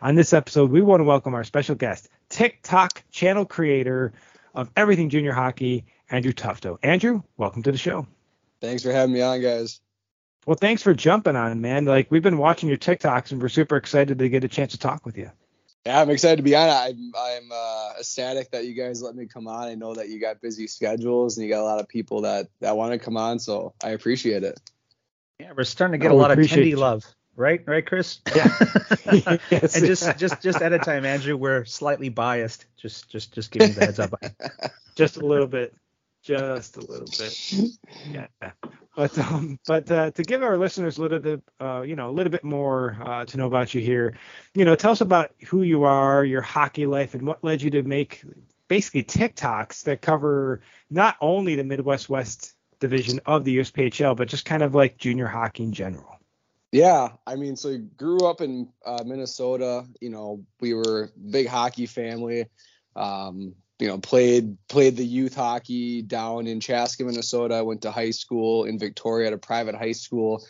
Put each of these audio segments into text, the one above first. On this episode, we want to welcome our special guest, TikTok channel creator of Everything Junior Hockey, Andrew Tufto. Andrew, welcome to the show. Thanks for having me on, guys. Well, thanks for jumping on, man. Like, we've been watching your TikToks, and we're super excited to get a chance to talk with you. Yeah, I'm excited to be on. I'm ecstatic that you guys let me come on. I know that you got busy schedules and you got a lot of people that want to come on, so I appreciate it. Yeah, we're starting to get a lot of attendee love, right, Chris? Yeah. Yes. And just at a time, Andrew, we're slightly biased. Just giving the heads up. Just a little bit. Just a little bit. Yeah. But to give our listeners a little bit more to know about you here, tell us about who you are, your hockey life, and what led you to make basically TikToks that cover not only the Midwest West division of the USPHL, but just kind of like junior hockey in general. Yeah. I mean, so I grew up in Minnesota. We were a big hockey family. Played the youth hockey down in Chaska, Minnesota. I went to high school in Victoria at a private high school,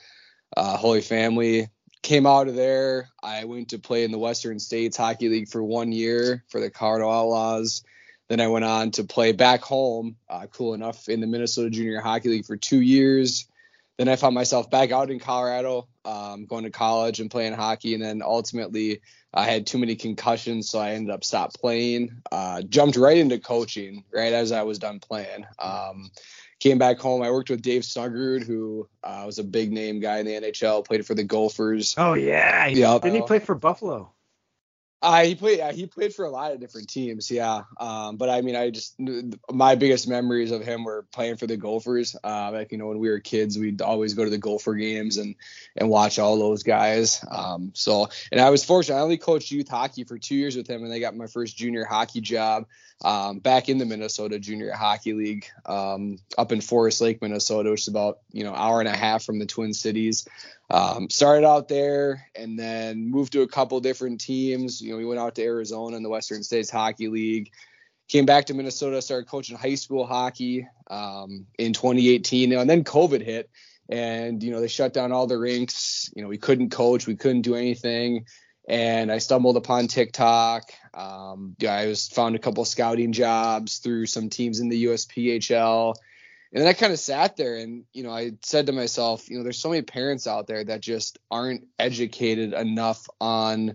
Holy Family. Came out of there. I went to play in the Western States Hockey League for 1 year for the Colorado Outlaws. Then I went on to play back home, cool enough, in the Minnesota Junior Hockey League for 2 years. Then I found myself back out in Colorado, going to college and playing hockey. And then ultimately I had too many concussions, so I ended up stopped playing, jumped right into coaching right as I was done playing. Came back home. I worked with Dave Suggard, who was a big name guy in the NHL, played for the Gophers. Oh, yeah. Didn't he play for Buffalo? He played for a lot of different teams, yeah. But I mean, my biggest memories of him were playing for the Gophers. When we were kids, we'd always go to the Gopher games and watch all those guys. And I was fortunate. I only coached youth hockey for 2 years with him, and I got my first junior hockey job back in the Minnesota Junior Hockey League up in Forest Lake, Minnesota, which is about hour and a half from the Twin Cities. Started out there and then moved to a couple different teams. We went out to Arizona in the Western States Hockey League, came back to Minnesota, started coaching high school hockey in 2018. And then COVID hit and, they shut down all the rinks. We couldn't coach. We couldn't do anything. And I stumbled upon TikTok. I found a couple scouting jobs through some teams in the USPHL. And then I kind of sat there and, I said to myself, there's so many parents out there that just aren't educated enough on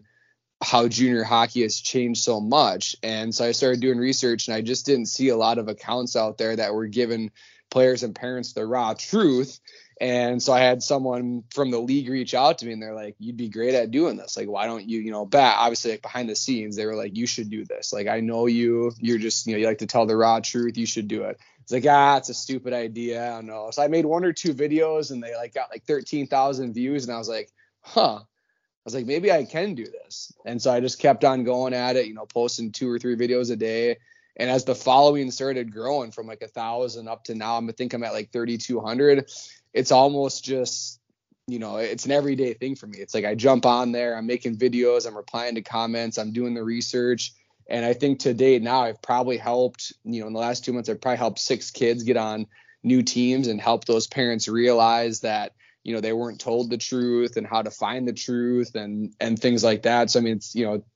how junior hockey has changed so much. And so I started doing research and I just didn't see a lot of accounts out there that were giving players and parents the raw truth. And so I had someone from the league reach out to me and they're like, you'd be great at doing this. Like, why don't you, obviously like behind the scenes, they were like, you should do this. Like, I know you're just, you like to tell the raw truth. You should do it. It's like, it's a stupid idea. I don't know. So I made one or two videos and they got 13,000 views. And I was like, maybe I can do this. And so I just kept on going at it, posting 2 or 3 videos a day. And as the following started growing from 1,000 up to now, I think I'm at 3,200. It's almost just, it's an everyday thing for me. It's like I jump on there, I'm making videos, I'm replying to comments, I'm doing the research. And I think today now I've probably helped, in the last 2 months, I've probably helped 6 kids get on new teams and help those parents realize that, they weren't told the truth and how to find the truth and things like that. So, I mean,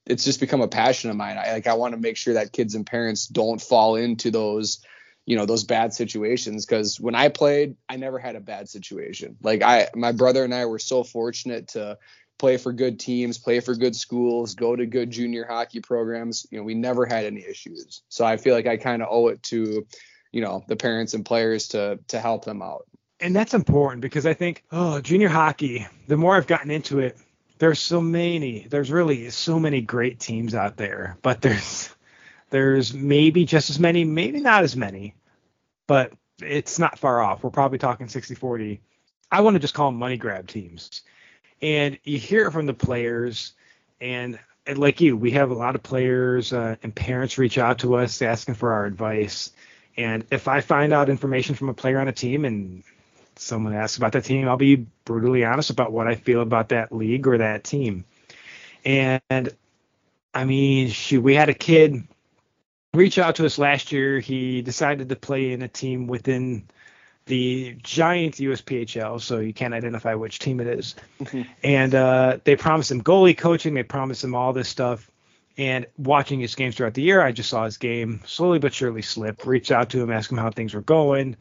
it's just become a passion of mine. I want to make sure that kids and parents don't fall into those those bad situations. Cause when I played, I never had a bad situation. My brother and I were so fortunate to play for good teams, play for good schools, go to good junior hockey programs. We never had any issues. So I feel like I kind of owe it to, the parents and players to help them out. And that's important because I think, junior hockey, the more I've gotten into it, there's really so many great teams out there, but there's maybe just as many, maybe not as many, but it's not far off. We're probably talking 60-40. I want to just call them money grab teams. And you hear it from the players. And like you, we have a lot of players and parents reach out to us asking for our advice. And if I find out information from a player on a team and someone asks about that team, I'll be brutally honest about what I feel about that league or that team. And I mean, we had a kid reach out to us last year. He decided to play in a team within the Giants USPHL, so you can't identify which team it is. Mm-hmm. And they promised him goalie coaching. They promised him all this stuff. And watching his games throughout the year, I just saw his game slowly but surely slip. Reached out to him, asked him how things were going,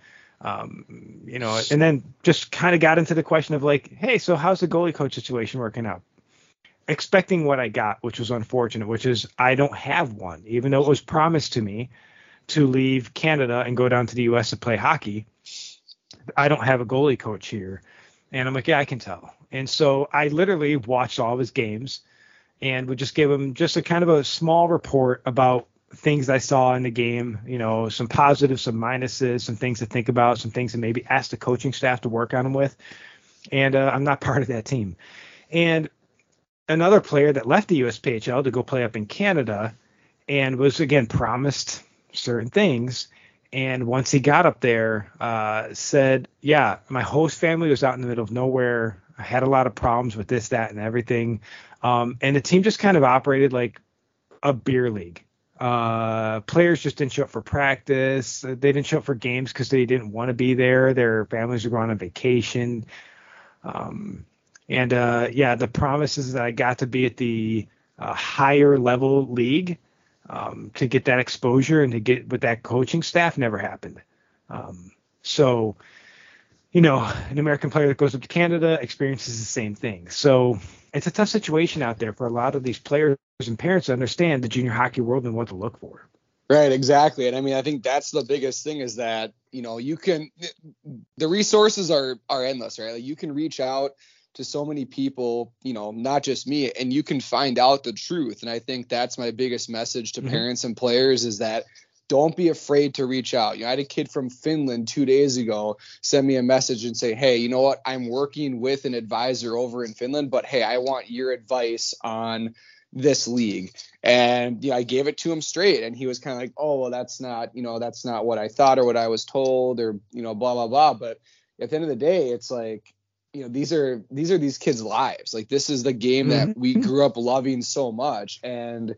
you know, and then just kind of got into the question of like, hey, so how's the goalie coach situation working out? Expecting what I got, which was unfortunate, which is I don't have one, even though it was promised to me to leave Canada and go down to the U.S. to play hockey. I don't have a goalie coach here. And I'm like, yeah, I can tell. And so I literally watched all of his games and would just give him just a kind of a small report about things I saw in the game, you know, some positives, some minuses, some things to think about, some things to maybe ask the coaching staff to work on them with. And I'm not part of that team. And another player that left the USPHL to go play up in Canada and was, again, promised certain things. And once he got up there, said, yeah, my host family was out in the middle of nowhere. I had a lot of problems with this, that, and everything. And the team just kind of operated like a beer league. Players just didn't show up for practice. They didn't show up for games because they didn't want to be there. Their families were going on vacation. And the promises that I got to be at the higher level league, to get that exposure and to get with that coaching staff never happened. So, you know, an American player that goes up to Canada experiences the same thing. So it's a tough situation out there for a lot of these players and parents to understand the junior hockey world and what to look for. Right, exactly. And I mean, I think that's the biggest thing is that, you know, you can, the resources are endless, right? Like you can reach out to so many people, you know, not just me, and you can find out the truth. And I think that's my biggest message to mm-hmm. parents and players is that don't be afraid to reach out. You know, I had a kid from Finland 2 days ago send me a message and say, hey, you know what? I'm working with an advisor over in Finland, but hey, I want your advice on this league. And you know, I gave it to him straight. And he was kind of like, oh, well, that's not, you know, that's not what I thought or what I was told or, you know, blah, blah, blah. But at the end of the day, it's like, you know, these are these kids' lives. Like this is the game that we grew up loving so much. And,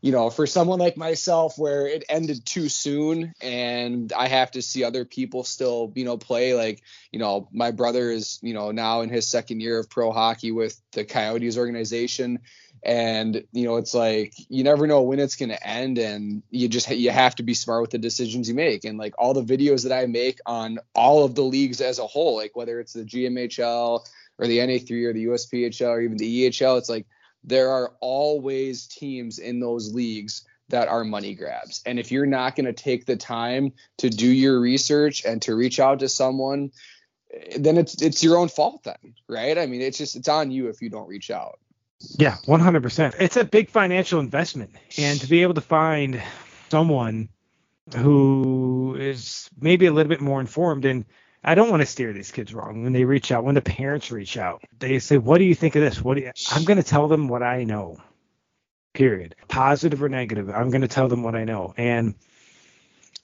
you know, for someone like myself where it ended too soon and I have to see other people still, you know, play, like, you know, my brother is, you know, now in his second year of pro hockey with the Coyotes organization. And, you know, it's like, you never know when it's going to end. And you have to be smart with the decisions you make. And like all the videos that I make on all of the leagues as a whole, like whether it's the GMHL or the NA3 or the USPHL or even the EHL, it's like there are always teams in those leagues that are money grabs. And if you're not going to take the time to do your research and to reach out to someone, then it's your own fault then, right? I mean, it's on you if you don't reach out. Yeah, 100%. It's a big financial investment. And to be able to find someone who is maybe a little bit more informed, and I don't want to steer these kids wrong when they reach out, when the parents reach out, they say, what do you think of this? I'm going to tell them what I know, period. Positive or negative, I'm going to tell them what I know. And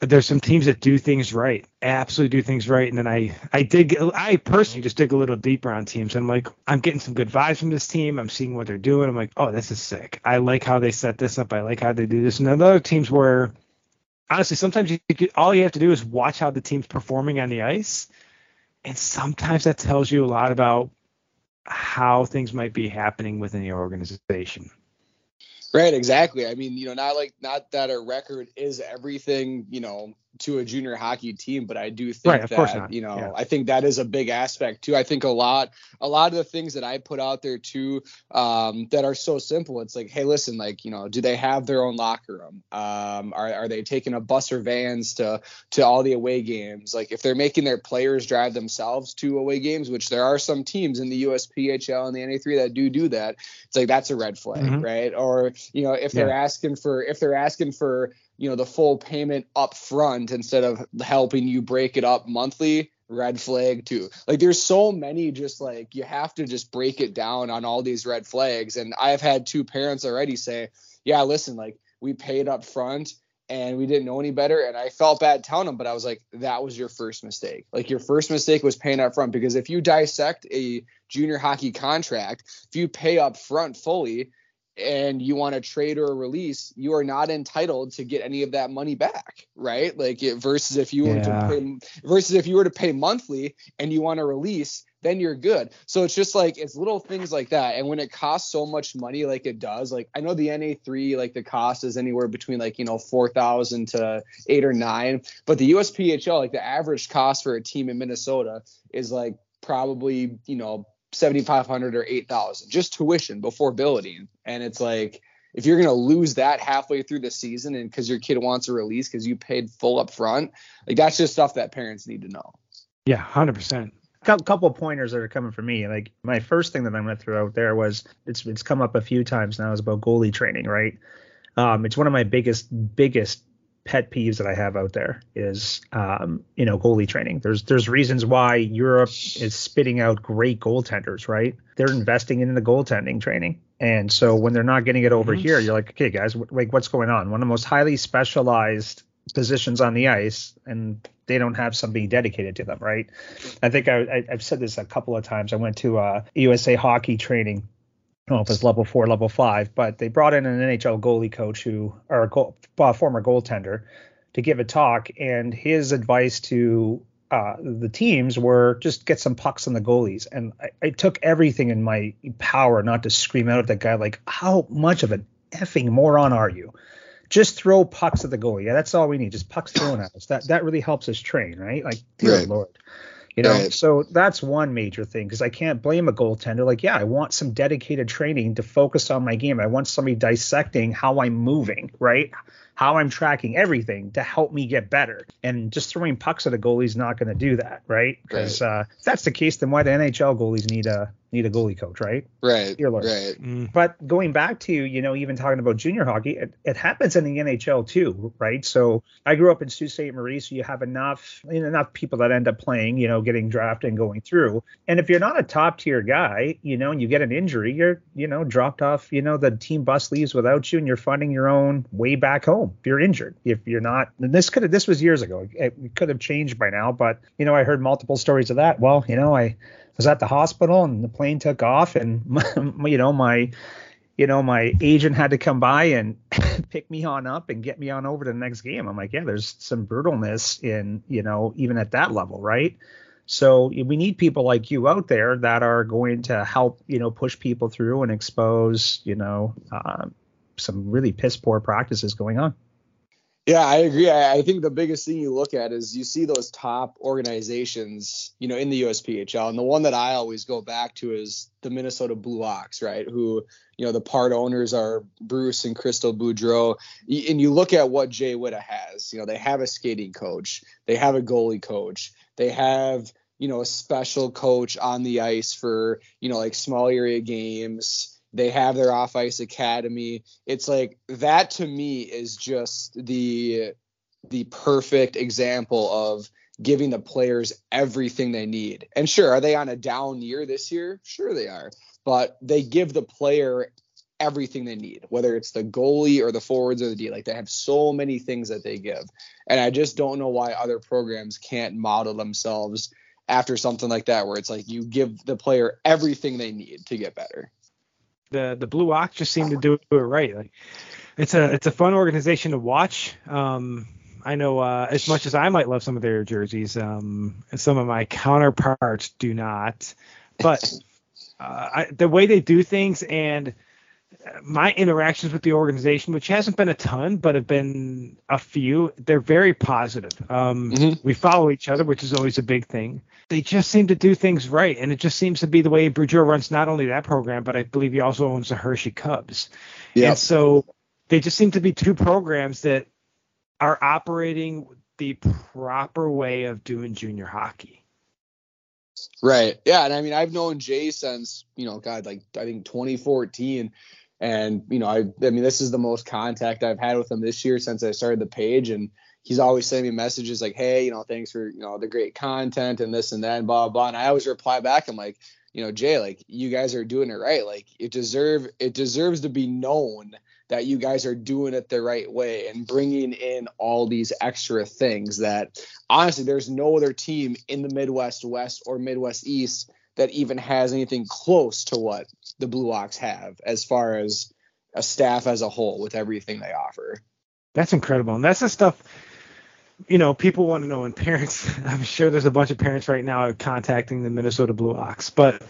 there's some teams that do things right, absolutely do things right. And then I personally just dig a little deeper on teams. I'm like, I'm getting some good vibes from this team. I'm seeing what they're doing. I'm like, oh, this is sick. I like how they set this up. I like how they do this. And then other teams where, honestly, sometimes all you have to do is watch how the team's performing on the ice. And sometimes that tells you a lot about how things might be happening within the organization. Right, exactly. I mean, you know, not that a record is everything, you know, to a junior hockey team, but I do think I think that is a big aspect too. I think a lot of the things that I put out there too, that are so simple. It's like, hey, listen, like, you know, do they have their own locker room? Are they taking a bus or vans to all the away games? Like if they're making their players drive themselves to away games, which there are some teams in the USPHL and the NA3 that do that. It's like, that's a red flag, mm-hmm. right? Or, you know, if they're asking for, you know, the full payment up front instead of helping you break it up monthly, red flag too. Like there's so many, just like you have to just break it down on all these red flags. And I've had two parents already say, yeah, listen, like we paid up front and we didn't know any better. And I felt bad telling them, but I was like, that was your first mistake. Like your first mistake was paying up front, because if you dissect a junior hockey contract, if you pay up front fully, and you want to trade or release, you are not entitled to get any of that money back, right? Like it, versus if you were to pay monthly and you want to release, then you're good. So it's just like, it's little things like that. And when it costs so much money, like it does, like I know the NA3, like the cost is anywhere between like, you know, 4,000 to 8 or 9, but the USPHL, like the average cost for a team in Minnesota is like probably, you know, 7,500 or 8,000 just tuition before building. And it's like, if you're going to lose that halfway through the season and because your kid wants a release because you paid full up front, like that's just stuff that parents need to know. Yeah, 100%. A couple of pointers that are coming from me. Like my first thing that I'm going to throw out there was it's come up a few times now is about goalie training, right? It's one of my biggest pet peeves that I have out there is, you know, goalie training. There's reasons why Europe is spitting out great goaltenders, right? They're investing in the goaltending training. And so when they're not getting it over here, you're like, okay, guys, like what's going on? One of the most highly specialized positions on the ice, and they don't have somebody dedicated to them, right? I think I've said this a couple of times. I went to USA hockey training. I don't know if it's level 4, level 5, but they brought in an NHL goalie coach who, or a former goaltender, to give a talk, and his advice to the teams were just get some pucks on the goalies. And I took everything in my power not to scream out at that guy, like, how much of an effing moron are you? Just throw pucks at the goalie. Yeah, that's all we need, just pucks thrown at us. That really helps us train, right? Like, dear Lord. You know, so that's one major thing, because I can't blame a goaltender. Like, yeah, I want some dedicated training to focus on my game. I want somebody dissecting how I'm moving, right? How I'm tracking everything to help me get better. And just throwing pucks at a goalie is not going to do that, right? Because if that's the case, then why the NHL goalies need a goalie coach, right? Right. But going back to, you know, even talking about junior hockey, it happens in the NHL too, right? So I grew up in Sault Ste. Marie, so you have enough people that end up playing, you know, getting drafted and going through. And if you're not a top tier guy, you know, and you get an injury, you're, you know, dropped off, you know, the team bus leaves without you and you're finding your own way back home. If you're injured, if you're not, and this was years ago, it could have changed by now, but, you know, I heard multiple stories of that. Well, you know, I was at the hospital and the plane took off and, my agent had to come by and pick me on up and get me on over to the next game. I'm like, yeah, there's some brutalness in, you know, even at that level, right? So we need people like you out there that are going to help, you know, push people through and expose, you know, some really piss poor practices going on. Yeah, I agree. I think the biggest thing you look at is you see those top organizations, you know, in the USPHL. And the one that I always go back to is the Minnesota Blue Ox, right? Who, you know, the part owners are Bruce and Crystal Boudreaux. And you look at what Jay Witta has, you know, they have a skating coach, they have a goalie coach, they have, you know, a special coach on the ice for, you know, like small area games. They have their off-ice academy. It's like that to me is just the perfect example of giving the players everything they need. And sure, are they on a down year this year? Sure they are. But they give the player everything they need, whether it's the goalie or the forwards or the D. Like they have so many things that they give. And I just don't know why other programs can't model themselves after something like that, where it's like you give the player everything they need to get better. The Blue Ox just seem to do it right. Like it's a fun organization to watch. I know as much as I might love some of their jerseys, some of my counterparts do not. But the way they do things and my interactions with the organization, which hasn't been a ton, but have been a few, they're very positive. We follow each other, which is always a big thing. They just seem to do things right. And it just seems to be the way Boudreaux runs not only that program, but I believe he also owns the Hershey Cubs. Yep. And so they just seem to be two programs that are operating the proper way of doing junior hockey. Right. Yeah. And I mean, I've known Jay since, you know, God, like I think 2014. And, you know, I mean, this is the most contact I've had with him this year since I started the page. And he's always sending me messages like, hey, you know, thanks for, you know, the great content and this and that and blah, blah. And I always reply back. I'm like, you know, Jay, like you guys are doing it right. Like it deserves to be known that you guys are doing it the right way and bringing in all these extra things that honestly, there's no other team in the Midwest West or Midwest East that even has anything close to what the Blue Ox have as far as a staff as a whole with everything they offer. That's incredible. And that's the stuff, you know, people want to know. And parents, I'm sure there's a bunch of parents right now contacting the Minnesota Blue Ox. But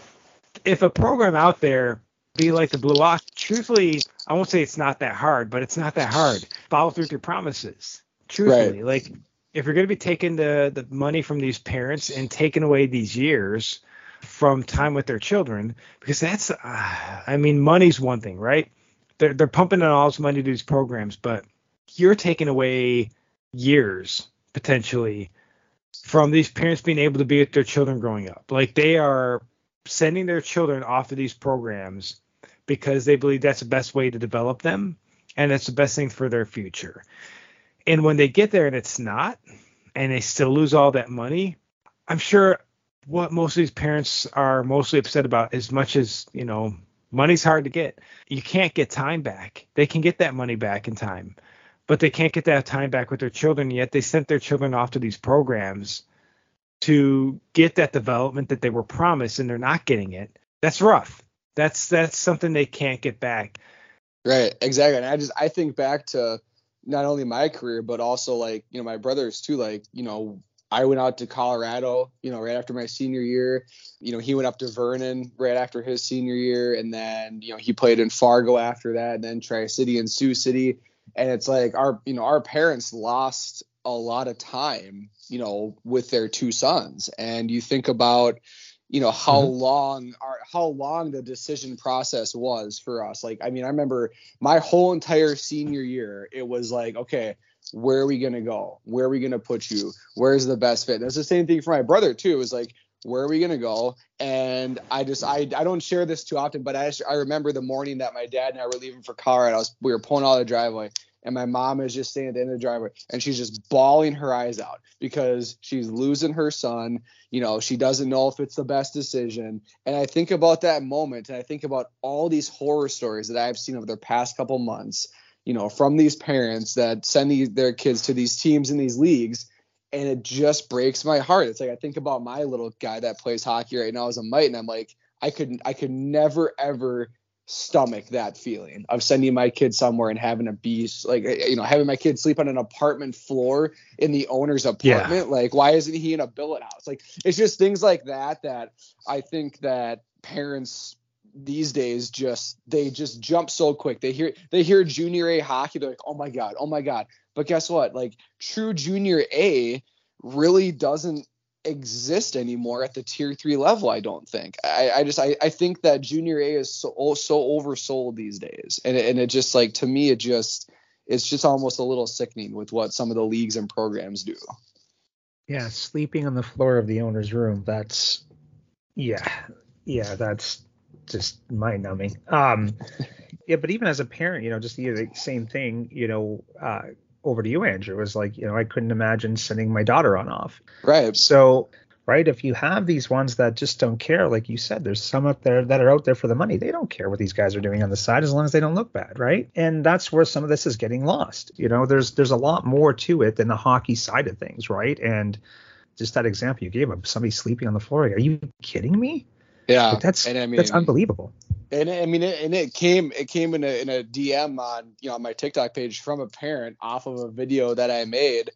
if a program out there be like the Blue Ox, truthfully, I won't say it's not that hard, but it's not that hard. Follow through with your promises. Truthfully, right. Like if you're going to be taking the money from these parents and taking away these years from time with their children, because that's, I mean, money's one thing, right? They're pumping in all this money to these programs, but you're taking away years potentially from these parents being able to be with their children growing up. Like they are sending their children off of these programs because they believe that's the best way to develop them and that's the best thing for their future. And when they get there and it's not, and they still lose all that money, I'm sure what most of these parents are mostly upset about, as much as, you know, money's hard to get. You can't get time back. They can get that money back in time, but they can't get that time back with their children, yet they sent their children off to these programs to get that development that they were promised, and they're not getting it. That's rough. That's something they can't get back. Right, exactly. And I think back to not only my career, but also like, you know, my brothers too. Like, you know, I went out to Colorado, you know, right after my senior year, you know, he went up to Vernon right after his senior year. And then, you know, he played in Fargo after that, and then Tri-City and Sioux City. And it's like our parents lost a lot of time, you know, with their two sons. And you think about, you know, how long the decision process was for us. Like, I mean, I remember my whole entire senior year, it was like, okay, where are we going to go? Where are we going to put you? Where's the best fit? That's the same thing for my brother too. It was like, where are we going to go? And I don't share this too often, but I remember the morning that my dad and I were leaving for Colorado. We were pulling out of the driveway, and my mom is just standing at the end of the driveway, and she's just bawling her eyes out because she's losing her son. You know, she doesn't know if it's the best decision. And I think about that moment, and I think about all these horror stories that I've seen over the past couple months, you know, from these parents that send their kids to these teams in these leagues. And it just breaks my heart. It's like, I think about my little guy that plays hockey right now as a mite, and I'm like, I could never, ever stomach that feeling of sending my kid somewhere and having a beast, like, you know, having my kid sleep on an apartment floor in the owner's apartment. Yeah. Like, why isn't he in a billet house? Like, it's just things like that I think that parents these days just jump so quick. They hear junior A hockey, they're like, oh my god. But guess what? Like, true junior A really doesn't exist anymore at the tier 3 level, I don't think. I think that junior A is so oversold these days, and it just, like, to me, it's just almost a little sickening with what some of the leagues and programs do. Yeah, sleeping on the floor of the owner's room, that's yeah, that's just mind numbing. Yeah, but even as a parent, you know, just the same thing, you know, over to you, Andrew, was like, you know, I couldn't imagine sending my daughter on off. Right. So, right, if you have these ones that just don't care, like you said, there's some up there that are out there for the money. They don't care what these guys are doing on the side as long as they don't look bad, right? And that's where some of this is getting lost. You know, there's a lot more to it than the hockey side of things, right? And just that example you gave of somebody sleeping on the floor, are you kidding me? Yeah, like that's unbelievable. And I mean, it came in a DM on, you know, my TikTok page from a parent off of a video that I made,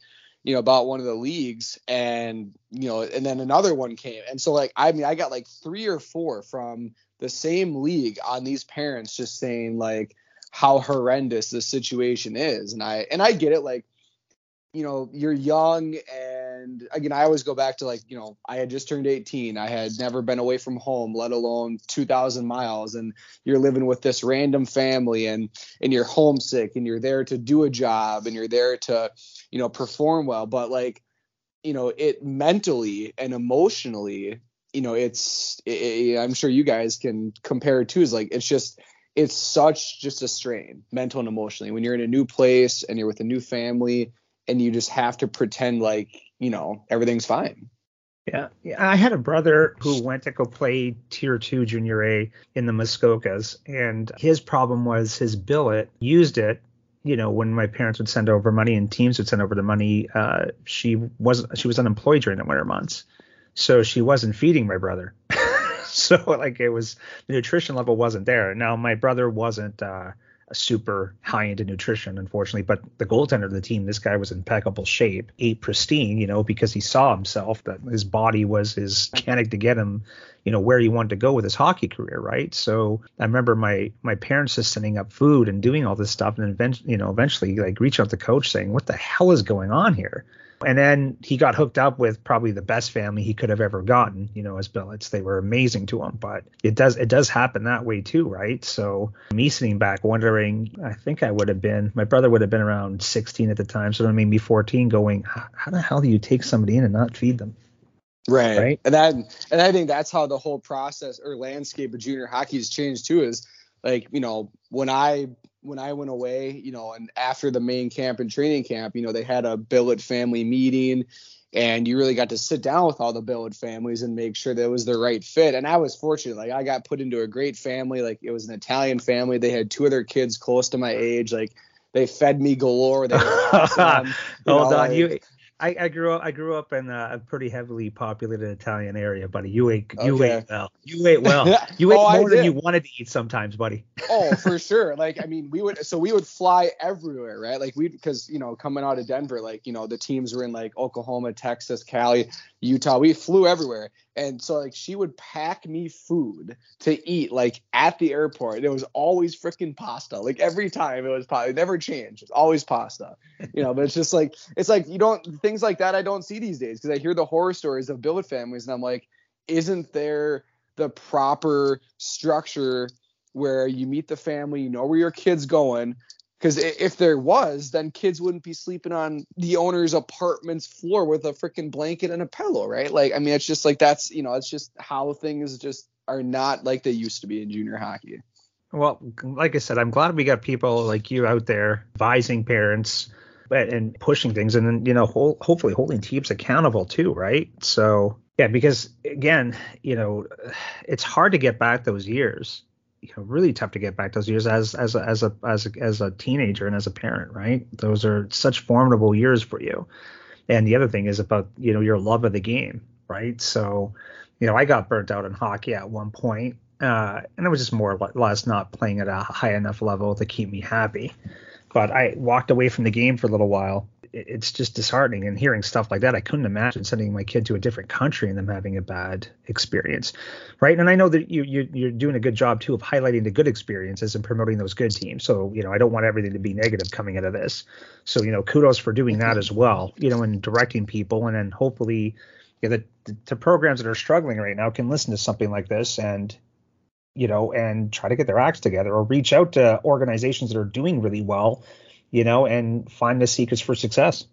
you know, about one of the leagues, and, you know, and then another one came. And so, like, I mean, I got like 3 or 4 from the same league on these parents just saying, like, how horrendous the situation is. And I get it, like, you know, you're young, and again, I always go back to, like, you know, I had just turned 18. I had never been away from home, let alone 2,000 miles. And you're living with this random family, and you're homesick, and you're there to do a job, and you're there to, you know, perform well. But, like, you know, it mentally and emotionally, you know, I'm sure you guys can compare it to, is like, it's such just a strain, mental and emotionally, when you're in a new place and you're with a new family. And you just have to pretend like, you know, everything's fine. Yeah. I had a brother who went to go play tier 2 junior A in the Muskokas. And his problem was his billet used it. You know, when my parents would send over money and teams would send over the money, she was unemployed during the winter months. So she wasn't feeding my brother. So, like, it was, the nutrition level wasn't there. Now, my brother wasn't super high into nutrition, unfortunately. But the goaltender of the team, this guy was in impeccable shape, ate pristine, you know, because he saw himself that his body was his mechanic to get him, you know, where he wanted to go with his hockey career, right? So I remember my parents just sending up food and doing all this stuff, and eventually like reach out to coach saying, what the hell is going on here? And then he got hooked up with probably the best family he could have ever gotten, you know, as Billets. They were amazing to him, but it does happen that way too, right? So me sitting back wondering, I think my brother would have been around 16 at the time, so maybe 14, going, how the hell do you take somebody in and not feed them? Right. And I think that's how the whole process or landscape of junior hockey has changed too, is like, you know, when I went away, you know, and after the main camp and training camp, you know, they had a billet family meeting, and you really got to sit down with all the billet families and make sure that it was the right fit. And I was fortunate. Like, I got put into a great family. Like, it was an Italian family. They had two other kids close to my age. Like, they fed me galore. They were awesome. Hold on. I grew up in a pretty heavily populated Italian area, buddy. You ate well. You ate more than you wanted to eat sometimes, buddy. Oh, for sure. Like, I mean, we would fly everywhere, right? Like, because, you know, coming out of Denver, like, you know, the teams were in like Oklahoma, Texas, Cali, Utah. We flew everywhere. And so, like, she would pack me food to eat, like, at the airport. And it was always freaking pasta. Like, every time it was pasta. It never changed. It's always pasta. You know, but it's just like, you don't, things like that I don't see these days, because I hear the horror stories of billet families, and I'm like, isn't there the proper structure where you meet the family, you know where your kid's going? Because if there was, then kids wouldn't be sleeping on the owner's apartment's floor with a freaking blanket and a pillow, right? Like, I mean, it's just like that's, you know, it's just how things just are not like they used to be in junior hockey. Well, like I said, I'm glad we got people like you out there advising parents and pushing things, and then, you know, hopefully holding teams accountable too, right? So, yeah, because, again, you know, it's hard to get back those years. You know, really tough to get back those years as a teenager and as a parent, right? Those are such formidable years for you. And the other thing is about, you know, your love of the game, right? So, you know, I got burnt out in hockey at one point, and it was just more or less not playing at a high enough level to keep me happy. But I walked away from the game for a little while. It's just disheartening, and hearing stuff like that, I couldn't imagine sending my kid to a different country and them having a bad experience, right? And I know that you're doing a good job too of highlighting the good experiences and promoting those good teams. So, you know, I don't want everything to be negative coming out of this. So, you know, kudos for doing that as well, you know, and directing people, and then hopefully, you know, the programs that are struggling right now can listen to something like this and, you know, and try to get their acts together, or reach out to organizations that are doing really well, you know, and find the secrets for success.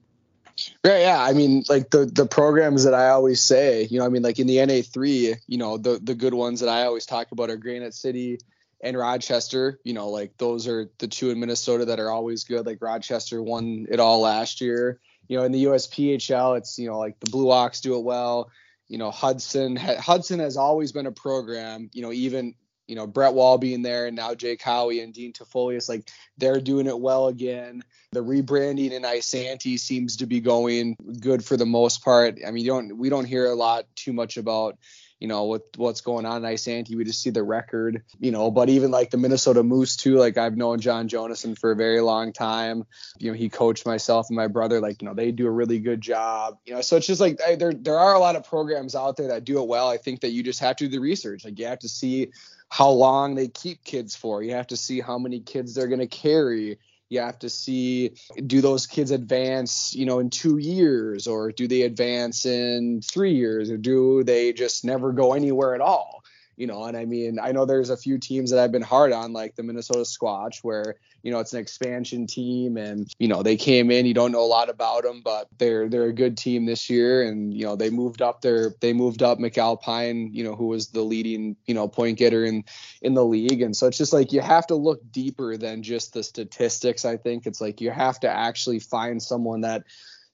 Right. Yeah. I mean, like the programs that I always say, you know, I mean, like in the NA3, you know, the good ones that I always talk about are Granite City and Rochester. You know, like those are the two in Minnesota that are always good. Like Rochester won it all last year. You know, in the USPHL, it's, you know, like the Blue Ox do it well. You know, Hudson has always been a program, you know, even, you know, Brett Wall being there, and now Jake Howie and Dean Tafolius, like they're doing it well again. The rebranding in Isanti seems to be going good for the most part. I mean, we don't hear a lot too much about, you know, what's going on in Isanti. We just see the record, you know, but even like the Minnesota Moose too, like I've known John Jonasson for a very long time. You know, he coached myself and my brother, like, you know, they do a really good job, you know, so it's just like there are a lot of programs out there that do it well. I think that you just have to do the research. Like you have to see how long they keep kids for. You have to see how many kids they're going to carry. You have to see, do those kids advance, you know, in 2 years, or do they advance in 3 years, or do they just never go anywhere at all? You know, and I mean, I know there's a few teams that I've been hard on, like the Minnesota Squatch, where, you know, it's an expansion team and, you know, they came in, you don't know a lot about them, but they're a good team this year. And, you know, they moved up McAlpine, you know, who was the leading, you know, point getter in the league. And so it's just like, you have to look deeper than just the statistics. I think it's like, you have to actually find someone that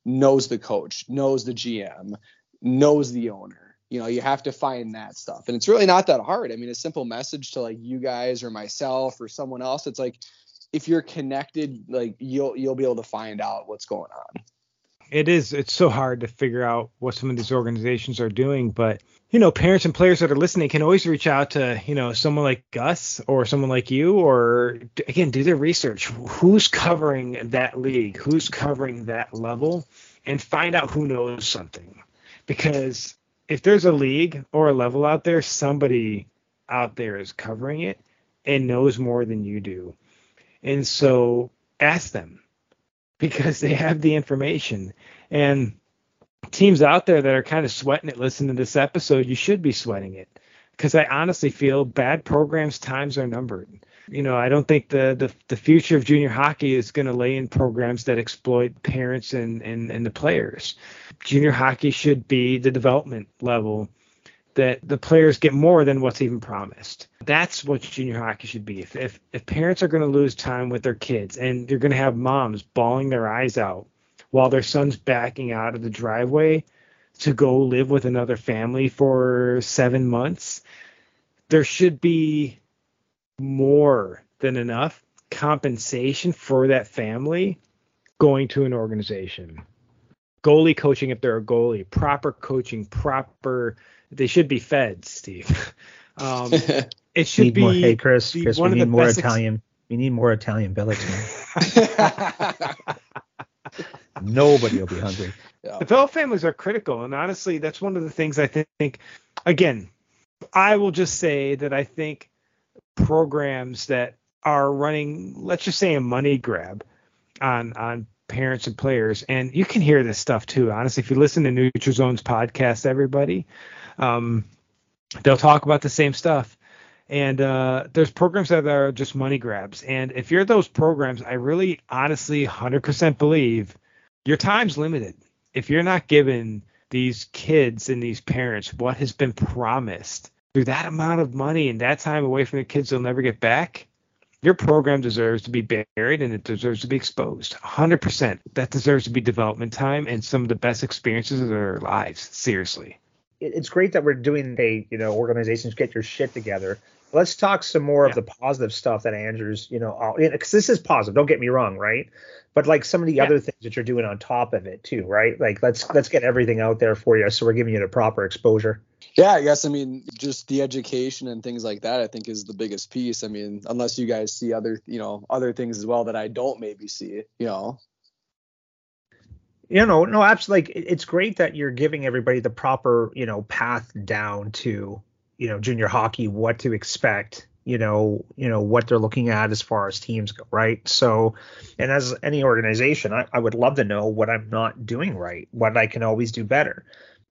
knows the coach, knows the GM, knows the owner. You know, you have to find that stuff. And it's really not that hard. I mean, a simple message to like you guys or myself or someone else, it's like, if you're connected, like you'll be able to find out what's going on. It's so hard to figure out what some of these organizations are doing, but you know, parents and players that are listening can always reach out to, you know, someone like Gus or someone like you, or again, do their research. Who's covering that league? Who's covering that level? And find out who knows something, because if there's a league or a level out there, somebody out there is covering it and knows more than you do. And so ask them, because they have the information. And teams out there that are kind of sweating it listening to this episode, you should be sweating it, because I honestly feel bad programs' times are numbered. You know, I don't think the future of junior hockey is going to lay in programs that exploit parents and the players. Junior hockey should be the development level that the players get more than what's even promised. That's what junior hockey should be. If parents are going to lose time with their kids, and you're going to have moms bawling their eyes out while their son's backing out of the driveway to go live with another family for 7 months, there should be more than enough compensation for that family going to an organization. Goalie coaching, if they're a goalie, proper coaching, proper, they should be fed, Steve. It should need be more. Hey, Chris, we need more Italian. We need more Italian billets, man. Nobody will be hungry. Yeah. The fellow families are critical, and honestly, that's one of the things I think. Again, I will just say that I think programs that are running, let's just say, a money grab on parents and players, and you can hear this stuff too. Honestly, if you listen to Neutral Zone's podcast, everybody, they'll talk about the same stuff. And there's programs that are just money grabs. And if you're those programs, I really honestly 100% believe your time's limited. If you're not giving these kids and these parents what has been promised through that amount of money and that time away from the kids they'll never get back, your program deserves to be buried, and it deserves to be exposed. 100%. That deserves to be development time and some of the best experiences of their lives. Seriously. It's great that we're doing organizations get your shit together. Let's talk some more of the positive stuff that Andrew's, because this is positive. Don't get me wrong, right? But like some of the other things that you're doing on top of it too, right? Like let's get everything out there for you, so we're giving you the proper exposure. Yeah, I guess just the education and things like that, I think, is the biggest piece. I mean, unless you guys see other things as well that I don't maybe see, No, absolutely. Like, it's great that you're giving everybody the proper, path down to, junior hockey, what to expect, what they're looking at as far as teams go, right? So, and as any organization, I would love to know what I'm not doing right, what I can always do better.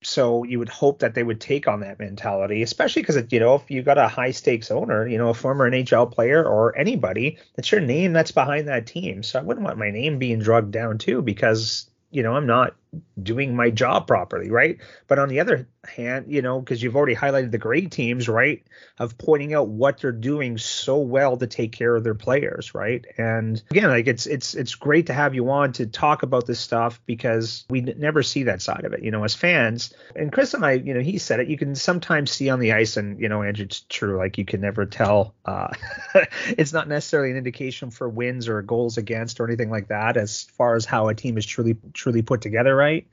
So you would hope that they would take on that mentality, especially because, if you got a high stakes owner, a former NHL player or anybody, that's your name that's behind that team. So I wouldn't want my name being dragged down too, because I'm not doing my job properly, right? But on the other hand, because you've already highlighted the great teams, right, of pointing out what they're doing so well to take care of their players, right? And again, like it's great to have you on to talk about this stuff, because we never see that side of it, as fans. And Chris and I, he said it, you can sometimes see on the ice, and Andrew, it's true, like you can never tell. It's not necessarily an indication for wins or goals against or anything like that as far as how a team is truly put together, right?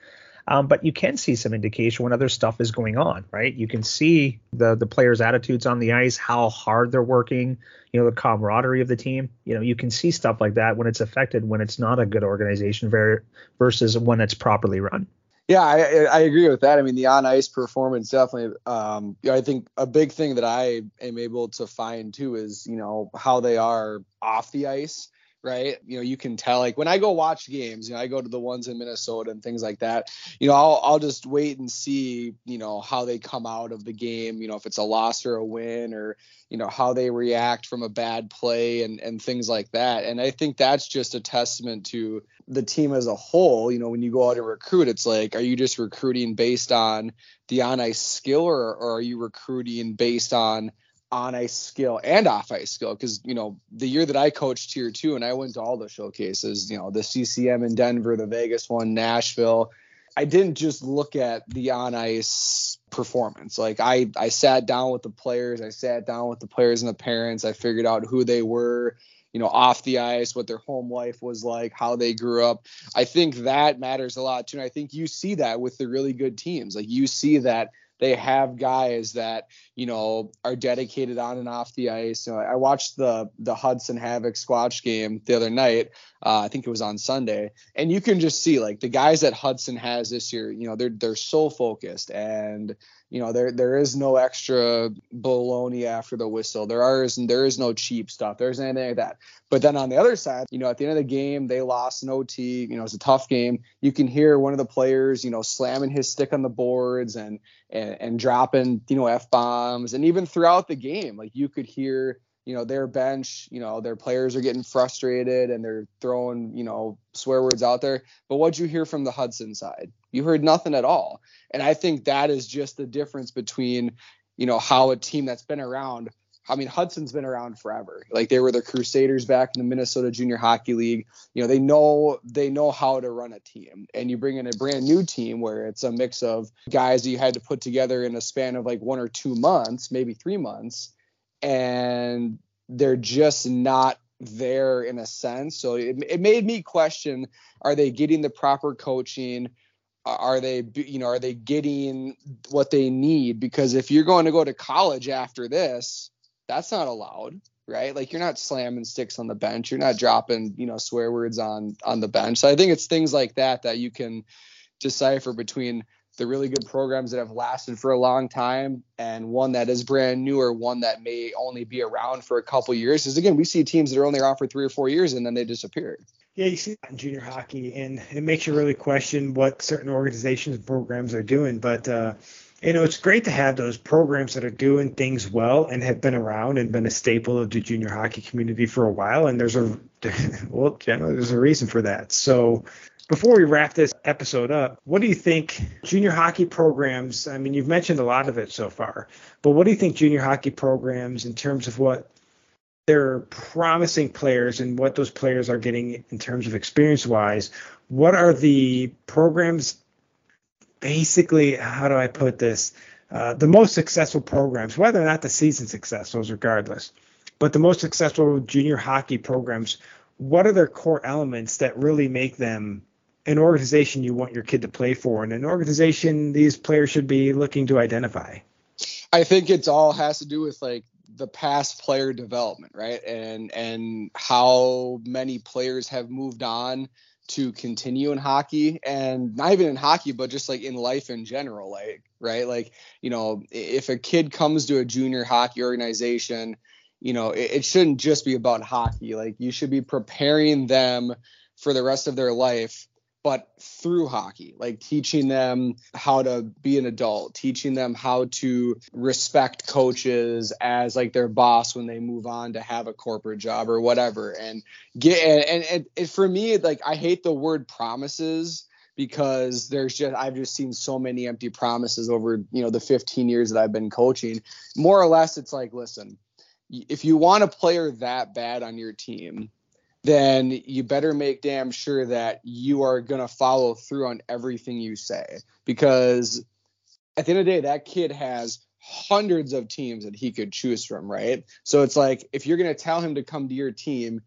But you can see some indication when other stuff is going on, right? You can see the players' attitudes on the ice, how hard they're working, the camaraderie of the team. You can see stuff like that when it's affected, when it's not a good organization versus when it's properly run. Yeah, I agree with that. I mean, the on-ice performance definitely, I think a big thing that I am able to find too is, how they are off the ice. Right. You can tell, like when I go watch games, I go to the ones in Minnesota and things like that, I'll just wait and see, how they come out of the game, if it's a loss or a win, or, how they react from a bad play and things like that. And I think that's just a testament to the team as a whole. When you go out and recruit, it's like, are you just recruiting based on the on-ice skill, or are you recruiting based on ice skill and off ice skill? Because the year that I coached Tier 2, and I went to all the showcases, the CCM in Denver, the Vegas one, Nashville, I didn't just look at the on ice performance. Like I sat down with the players, and the parents. I figured out who they were, off the ice, what their home life was like, how they grew up. I think that matters a lot too, and I think you see that with the really good teams. Like you see that they have guys that, you know, are dedicated on and off the ice. You know, I watched the Hudson Havoc Squatch game the other night. I think it was on Sunday, and you can just see like the guys that Hudson has this year, you know, they're so focused, and you know, there is no extra baloney after the whistle. There is no cheap stuff. There isn't anything like that. But then on the other side, you know, at the end of the game, they lost an OT. You know, it's a tough game. You can hear one of the players, you know, slamming his stick on the boards and dropping, you know, F-bombs. And even throughout the game, like you could hear, you know, their bench, you know, their players are getting frustrated and they're throwing, you know, swear words out there. But what'd you hear from the Hudson side? You heard nothing at all. And I think that is just the difference between, you know, how a team that's been around. I mean, Hudson's been around forever. Like they were the Crusaders back in the Minnesota Junior Hockey League. You know, they know how to run a team. And you bring in a brand new team where it's a mix of guys that you had to put together in a span of like 1 or 2 months, maybe 3 months. And they're just not there in a sense. So it made me question, are they getting the proper coaching? Are they, you know, are they getting what they need? Because if you're going to go to college after this, that's not allowed, right? Like you're not slamming sticks on the bench. You're not dropping, you know, swear words on the bench. So I think it's things like that you can decipher between the really good programs that have lasted for a long time and one that is brand new or one that may only be around for a couple years. Because again, we see teams that are only around for 3 or 4 years and then they disappear. Yeah, you see that in junior hockey, and it makes you really question what certain organizations and programs are doing. But, you know, it's great to have those programs that are doing things well and have been around and been a staple of the junior hockey community for a while. And generally there's a reason for that. So, before we wrap this episode up, what do you think junior hockey programs, I mean, you've mentioned a lot of it so far, but what do you think junior hockey programs in terms of what they're promising players and what those players are getting in terms of experience-wise, what are the programs, basically, how do I put this, the most successful programs, whether or not the season's successful is regardless, but the most successful junior hockey programs, what are their core elements that really make them an organization you want your kid to play for, and an organization these players should be looking to identify? I think it's all has to do with like the past player development, right? And how many players have moved on to continue in hockey, and not even in hockey, but just like in life in general, like, right? Like, you know, if a kid comes to a junior hockey organization, you know, it shouldn't just be about hockey. Like you should be preparing them for the rest of their life, but through hockey, like teaching them how to be an adult, teaching them how to respect coaches as like their boss when they move on to have a corporate job or whatever. And for me, like I hate the word promises, because I've just seen so many empty promises over, you know, the 15 years that I've been coaching. More or less, it's like, listen, if you want a player that bad on your team, then you better make damn sure that you are going to follow through on everything you say, because at the end of the day, that kid has hundreds of teams that he could choose from, right? So it's like, if you're going to tell him to come to your team,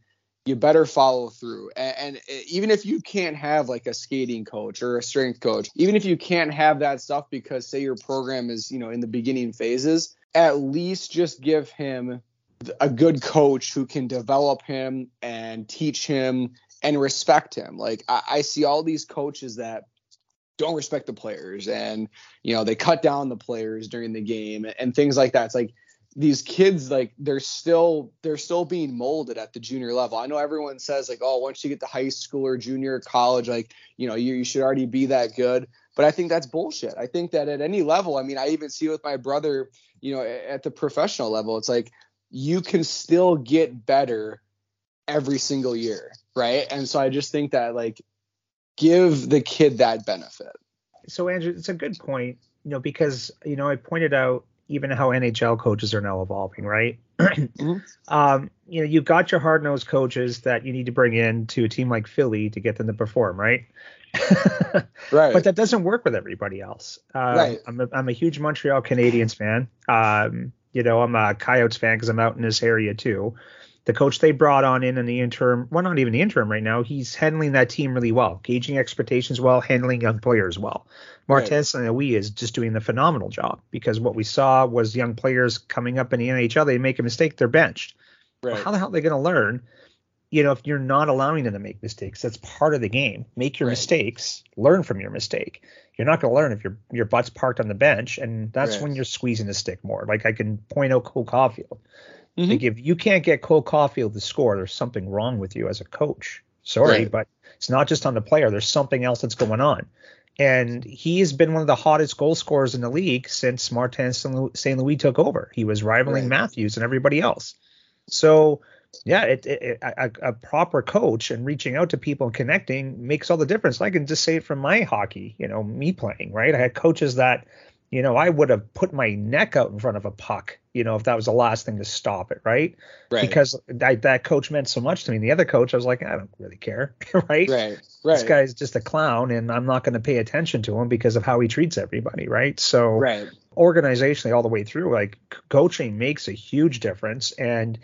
you better follow through. And even if you can't have like a skating coach or a strength coach, even if you can't have that stuff because say your program is, you know, in the beginning phases, at least just give him a good coach who can develop him and teach him and respect him. Like I see all these coaches that don't respect the players, and, you know, they cut down the players during the game and things like that. It's like these kids, like they're still being molded at the junior level. I know everyone says like, oh, once you get to high school or junior college, like, you know, you should already be that good. But I think that's bullshit. I think that at any level, I mean, I even see it with my brother, you know, at the professional level, it's like, you can still get better every single year, right? And so I just think that, like, give the kid that benefit. So, Andrew, it's a good point, you know, because, you know, I pointed out even how NHL coaches are now evolving, right? Mm-hmm. You know, you've got your hard-nosed coaches that you need to bring in to a team like Philly to get them to perform, right? Right. But that doesn't work with everybody else. Right. I'm a huge Montreal Canadiens fan. You know, I'm a Coyotes fan because I'm out in this area too. the coach they brought on in the interim, well, not even the interim right now, he's handling that team really well, gauging expectations well, handling young players well. Martens right. Anaoui is just doing the phenomenal job, because what we saw was young players coming up in the NHL, they make a mistake, they're benched. Right. Well, how the hell are they going to learn, you know, if you're not allowing them to make mistakes? That's part of the game. Make your right. mistakes, learn from your mistake. You're not going to learn if your butt's parked on the bench, and that's right. when you're squeezing the stick more. Like, I can point out Cole Caulfield. Mm-hmm. Like, if you can't get Cole Caulfield to score, there's something wrong with you as a coach. Sorry, right. but it's not just on the player. There's something else that's going on. And he has been one of the hottest goal scorers in the league since Martin St. Louis took over. He was rivaling right. Matthews and everybody else. So, yeah, a proper coach and reaching out to people and connecting makes all the difference. I can just say it from my hockey, you know, me playing, right? I had coaches that, you know, I would have put my neck out in front of a puck, you know, if that was the last thing to stop it, right? Right. Because that coach meant so much to me. And the other coach, I was like, I don't really care, right? Right, right. This guy's just a clown, and I'm not going to pay attention to him because of how he treats everybody, right? So right. organizationally all the way through, like, coaching makes a huge difference. And,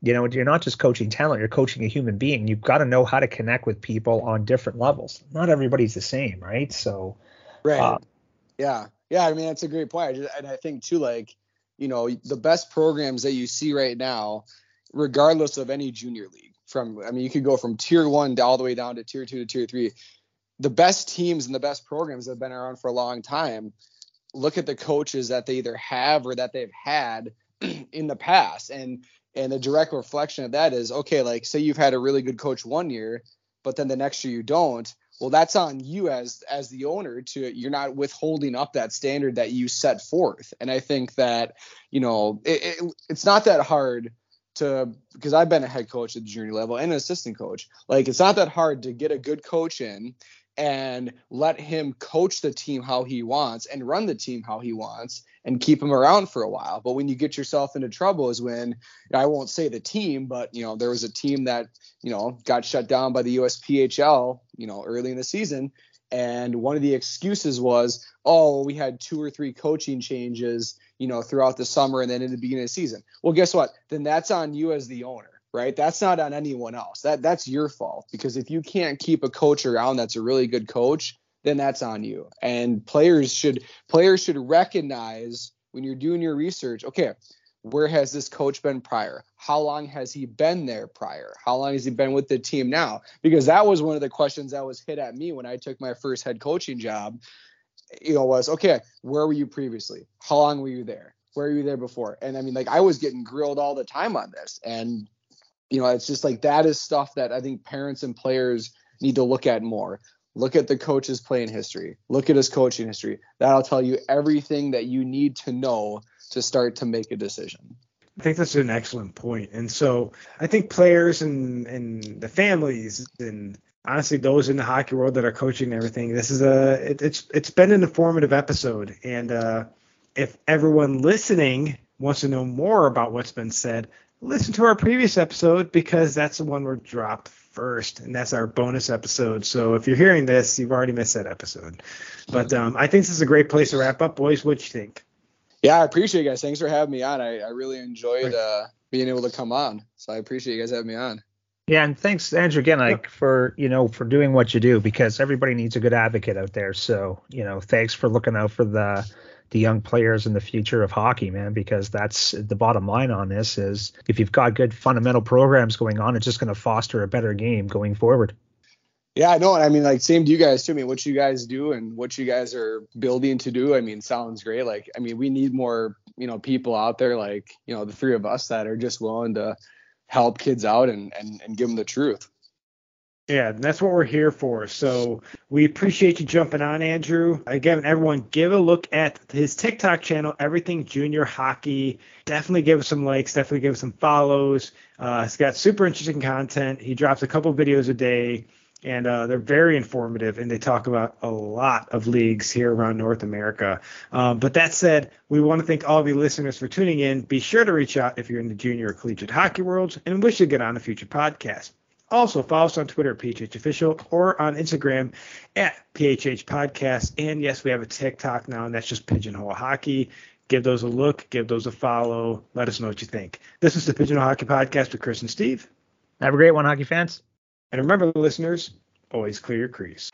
you know, you're not just coaching talent, you're coaching a human being. You've got to know how to connect with people on different levels. Not everybody's the same, right? So right. Yeah. Yeah, I mean, that's a great point. And I think, too, like, you know, the best programs that you see right now, regardless of any junior league, you could go from tier one all the way down to tier two to tier three. The best teams and the best programs have been around for a long time. Look at the coaches that they either have or that they've had in the past. And the direct reflection of that is, okay, like, say you've had a really good coach one year, but then the next year you don't. Well, that's on you as the owner you're not withholding up that standard that you set forth. And I think that, you know, it's not that hard because I've been a head coach at the junior level and an assistant coach. Like, it's not that hard to get a good coach in and let him coach the team how he wants and run the team how he wants and keep him around for a while. But when you get yourself into trouble is when, I won't say the team, but, you know, there was a team that, you know, got shut down by the USPHL, you know, early in the season. And one of the excuses was, we had two or three coaching changes, you know, throughout the summer and then in the beginning of the season. Well, guess what? Then that's on you as the owner. Right? That's not on anyone else. That's your fault, because if you can't keep a coach around that's a really good coach, then that's on you. And players should recognize when you're doing your research, okay, where has this coach been prior? How long has he been there prior? How long has he been with the team now? Because that was one of the questions that was hit at me when I took my first head coaching job, you know, was, okay, where were you previously? How long were you there? Where were you there before? And I mean, like, I was getting grilled all the time on this, and you know, it's just like, that is stuff that I think parents and players need to look at more. Look at the coach's playing history. Look at his coaching history. That'll tell you everything that you need to know to start to make a decision. I think that's an excellent point. And so I think players and the families and honestly those in the hockey world that are coaching and everything, this is it's been an informative episode. And if everyone listening wants to know more about what's been said, listen to our previous episode, because that's the one we're dropped first, and that's our bonus episode. So if you're hearing this, you've already missed that episode. But I think this is a great place to wrap up, boys. What do you think? Yeah, I appreciate you guys. Thanks for having me on. I really enjoyed being able to come on, so I appreciate you guys having me on. Yeah, and thanks, Andrew, again, for doing what you do, because everybody needs a good advocate out there. So, you know, thanks for looking out for the young players in the future of hockey, man, because that's the bottom line on this. Is if you've got good fundamental programs going on, it's just going to foster a better game going forward. Yeah, I know. And I mean, like, same to you guys too. I mean, what you guys do and what you guys are building to do, I mean, sounds great. Like, I mean, we need more, you know, people out there, like, you know, the three of us that are just willing to help kids out and give them the truth. Yeah, that's what we're here for. So we appreciate you jumping on, Andrew. Again, everyone, give a look at his TikTok channel, Everything Junior Hockey. Definitely give him some likes. Definitely give him some follows. He's got super interesting content. He drops a couple videos a day, and they're very informative, and they talk about a lot of leagues here around North America. But that said, we want to thank all of you listeners for tuning in. Be sure to reach out if you're in the junior or collegiate hockey worlds and wish to get on a future podcast. Also, follow us on Twitter at PHHOfficial or on Instagram at PHH Podcast. And, yes, we have a TikTok now, and that's just Pigeonhole Hockey. Give those a look. Give those a follow. Let us know what you think. This is the Pigeonhole Hockey Podcast with Chris and Steve. Have a great one, hockey fans. And remember, listeners, always clear your crease.